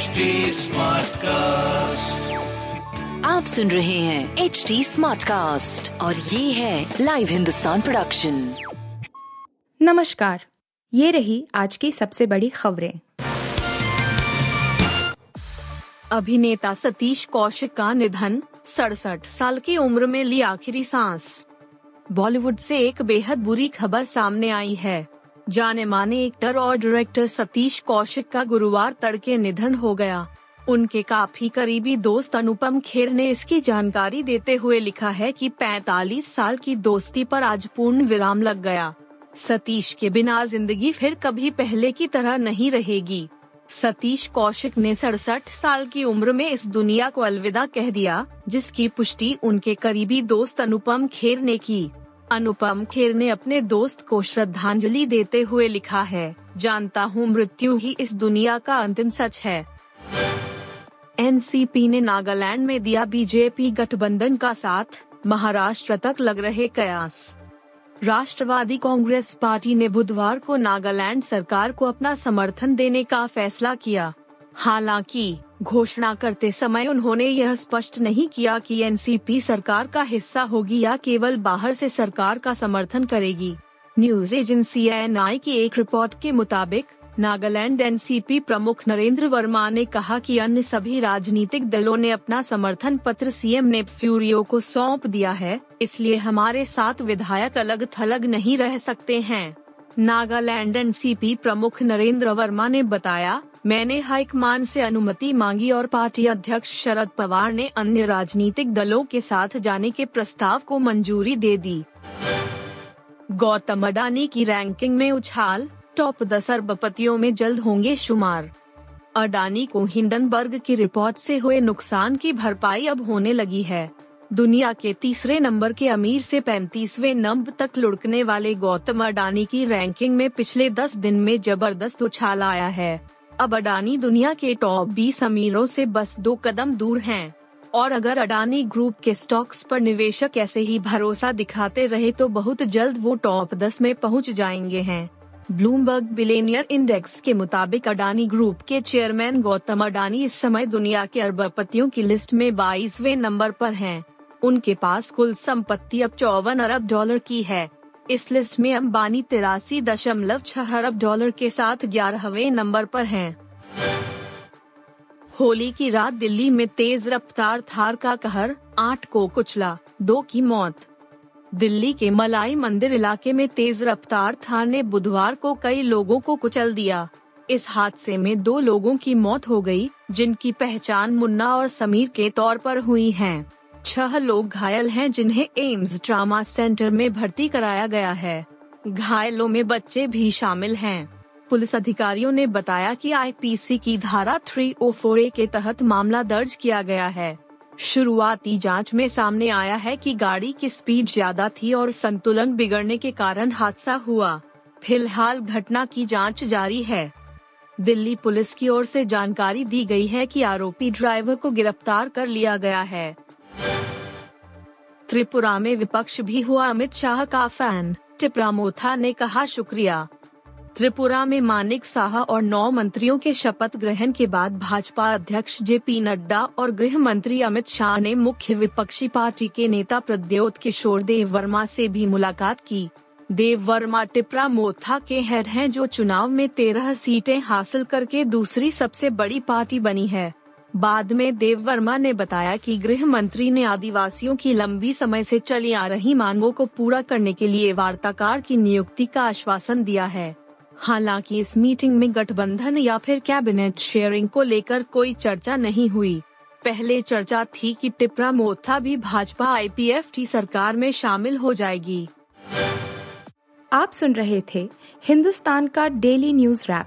HT Smartcast। आप सुन रहे हैं HT Smartcast और ये है लाइव हिंदुस्तान प्रोडक्शन। नमस्कार, ये रही आज की सबसे बड़ी खबरें। अभिनेता सतीश कौशिक का निधन, 67 साल की उम्र में ली आखिरी सांस। बॉलीवुड से एक बेहद बुरी खबर सामने आई है। जाने माने एक्टर और डायरेक्टर सतीश कौशिक का गुरुवार तड़के निधन हो गया। उनके काफी करीबी दोस्त अनुपम खेर ने इसकी जानकारी देते हुए लिखा है कि 45 साल की दोस्ती पर आज पूर्ण विराम लग गया। सतीश के बिना जिंदगी फिर कभी पहले की तरह नहीं रहेगी। सतीश कौशिक ने 67 साल की उम्र में इस दुनिया को अलविदा कह दिया, जिसकी पुष्टि उनके करीबी दोस्त अनुपम खेर ने की। अनुपम खेर ने अपने दोस्त को श्रद्धांजलि देते हुए लिखा है, जानता हूँ मृत्यु ही इस दुनिया का अंतिम सच है। एनसीपी ने नागालैंड में दिया बीजेपी गठबंधन का साथ, महाराष्ट्र तक लग रहे कयास। राष्ट्रवादी कांग्रेस पार्टी ने बुधवार को नागालैंड सरकार को अपना समर्थन देने का फैसला किया। हालांकि घोषणा करते समय उन्होंने यह स्पष्ट नहीं किया कि एनसीपी सरकार का हिस्सा होगी या केवल बाहर से सरकार का समर्थन करेगी। न्यूज एजेंसी एएनआई की एक रिपोर्ट के मुताबिक नागालैंड एनसीपी प्रमुख नरेंद्र वर्मा ने कहा कि अन्य सभी राजनीतिक दलों ने अपना समर्थन पत्र सीएम ने फ्यूरियो को सौंप दिया है, इसलिए हमारे साथ विधायक अलग थलग नहीं रह सकते हैं। नागालैंड एनसीपी प्रमुख नरेंद्र वर्मा ने बताया, मैंने हाईकमान से अनुमति मांगी और पार्टी अध्यक्ष शरद पवार ने अन्य राजनीतिक दलों के साथ जाने के प्रस्ताव को मंजूरी दे दी। गौतम अडानी की रैंकिंग में उछाल, टॉप 10 अरबपतियों में जल्द होंगे शुमार। अडानी को हिंडनबर्ग की रिपोर्ट से हुए नुकसान की भरपाई अब होने लगी है। दुनिया के तीसरे नंबर के अमीर से 35वें नंबर तक लुढ़कने वाले गौतम अडानी की रैंकिंग में पिछले 10 दिन में जबरदस्त उछाल आया है। अब अडानी दुनिया के टॉप 20 अमीरों से बस 2 कदम दूर हैं। और अगर अडानी ग्रुप के स्टॉक्स पर निवेशक ऐसे ही भरोसा दिखाते रहे तो बहुत जल्द वो टॉप 10 में पहुंच जाएंगे हैं। ब्लूमबर्ग बिलियनियर इंडेक्स के मुताबिक अडानी ग्रुप के चेयरमैन गौतम अडानी इस समय दुनिया के अरबपतियों की लिस्ट में 22वें नंबर पर हैं। उनके पास कुल संपत्ति अब 54 अरब डॉलर की है। इस लिस्ट में अम्बानी 83.6 अरब डॉलर के साथ 11वें नंबर पर हैं। होली की रात दिल्ली में तेज रफ्तार थार का कहर, 8 को कुचला, 2 की मौत। दिल्ली के मलाई मंदिर इलाके में तेज रफ्तार थार ने बुधवार को कई लोगों को कुचल दिया। इस हादसे में 2 लोगों की मौत हो गई, जिनकी पहचान मुन्ना और समीर के तौर पर हुई है। 6 लोग घायल हैं, जिन्हें एम्स ट्रामा सेंटर में भर्ती कराया गया है। घायलों में बच्चे भी शामिल हैं। पुलिस अधिकारियों ने बताया कि आईपीसी की धारा 304A के तहत मामला दर्ज किया गया है। शुरुआती जांच में सामने आया है कि गाड़ी की स्पीड ज्यादा थी और संतुलन बिगड़ने के कारण हादसा हुआ। फिलहाल घटना की जाँच जारी है। दिल्ली पुलिस की ओर से जानकारी दी गई है कि आरोपी ड्राइवर को गिरफ्तार कर लिया गया है। त्रिपुरा में विपक्ष भी हुआ अमित शाह का फैन, टिप्रा मोथा ने कहा शुक्रिया। त्रिपुरा में माणिक साहा और 9 मंत्रियों के शपथ ग्रहण के बाद भाजपा अध्यक्ष JP नड्डा और गृह मंत्री अमित शाह ने मुख्य विपक्षी पार्टी के नेता प्रद्योत किशोर देव वर्मा से भी मुलाकात की। देव वर्मा टिप्रा मोथा के हेड हैं, जो चुनाव में 13 सीटें हासिल करके दूसरी सबसे बड़ी पार्टी बनी है। बाद में देव वर्मा ने बताया कि गृह मंत्री ने आदिवासियों की लंबी समय से चली आ रही मांगों को पूरा करने के लिए वार्ताकार की नियुक्ति का आश्वासन दिया है। हालांकि इस मीटिंग में गठबंधन या फिर कैबिनेट शेयरिंग को लेकर कोई चर्चा नहीं हुई। पहले चर्चा थी कि टिप्रा मोथा भी भाजपा IPFT सरकार में शामिल हो जाएगी। आप सुन रहे थे हिंदुस्तान का डेली न्यूज रैप,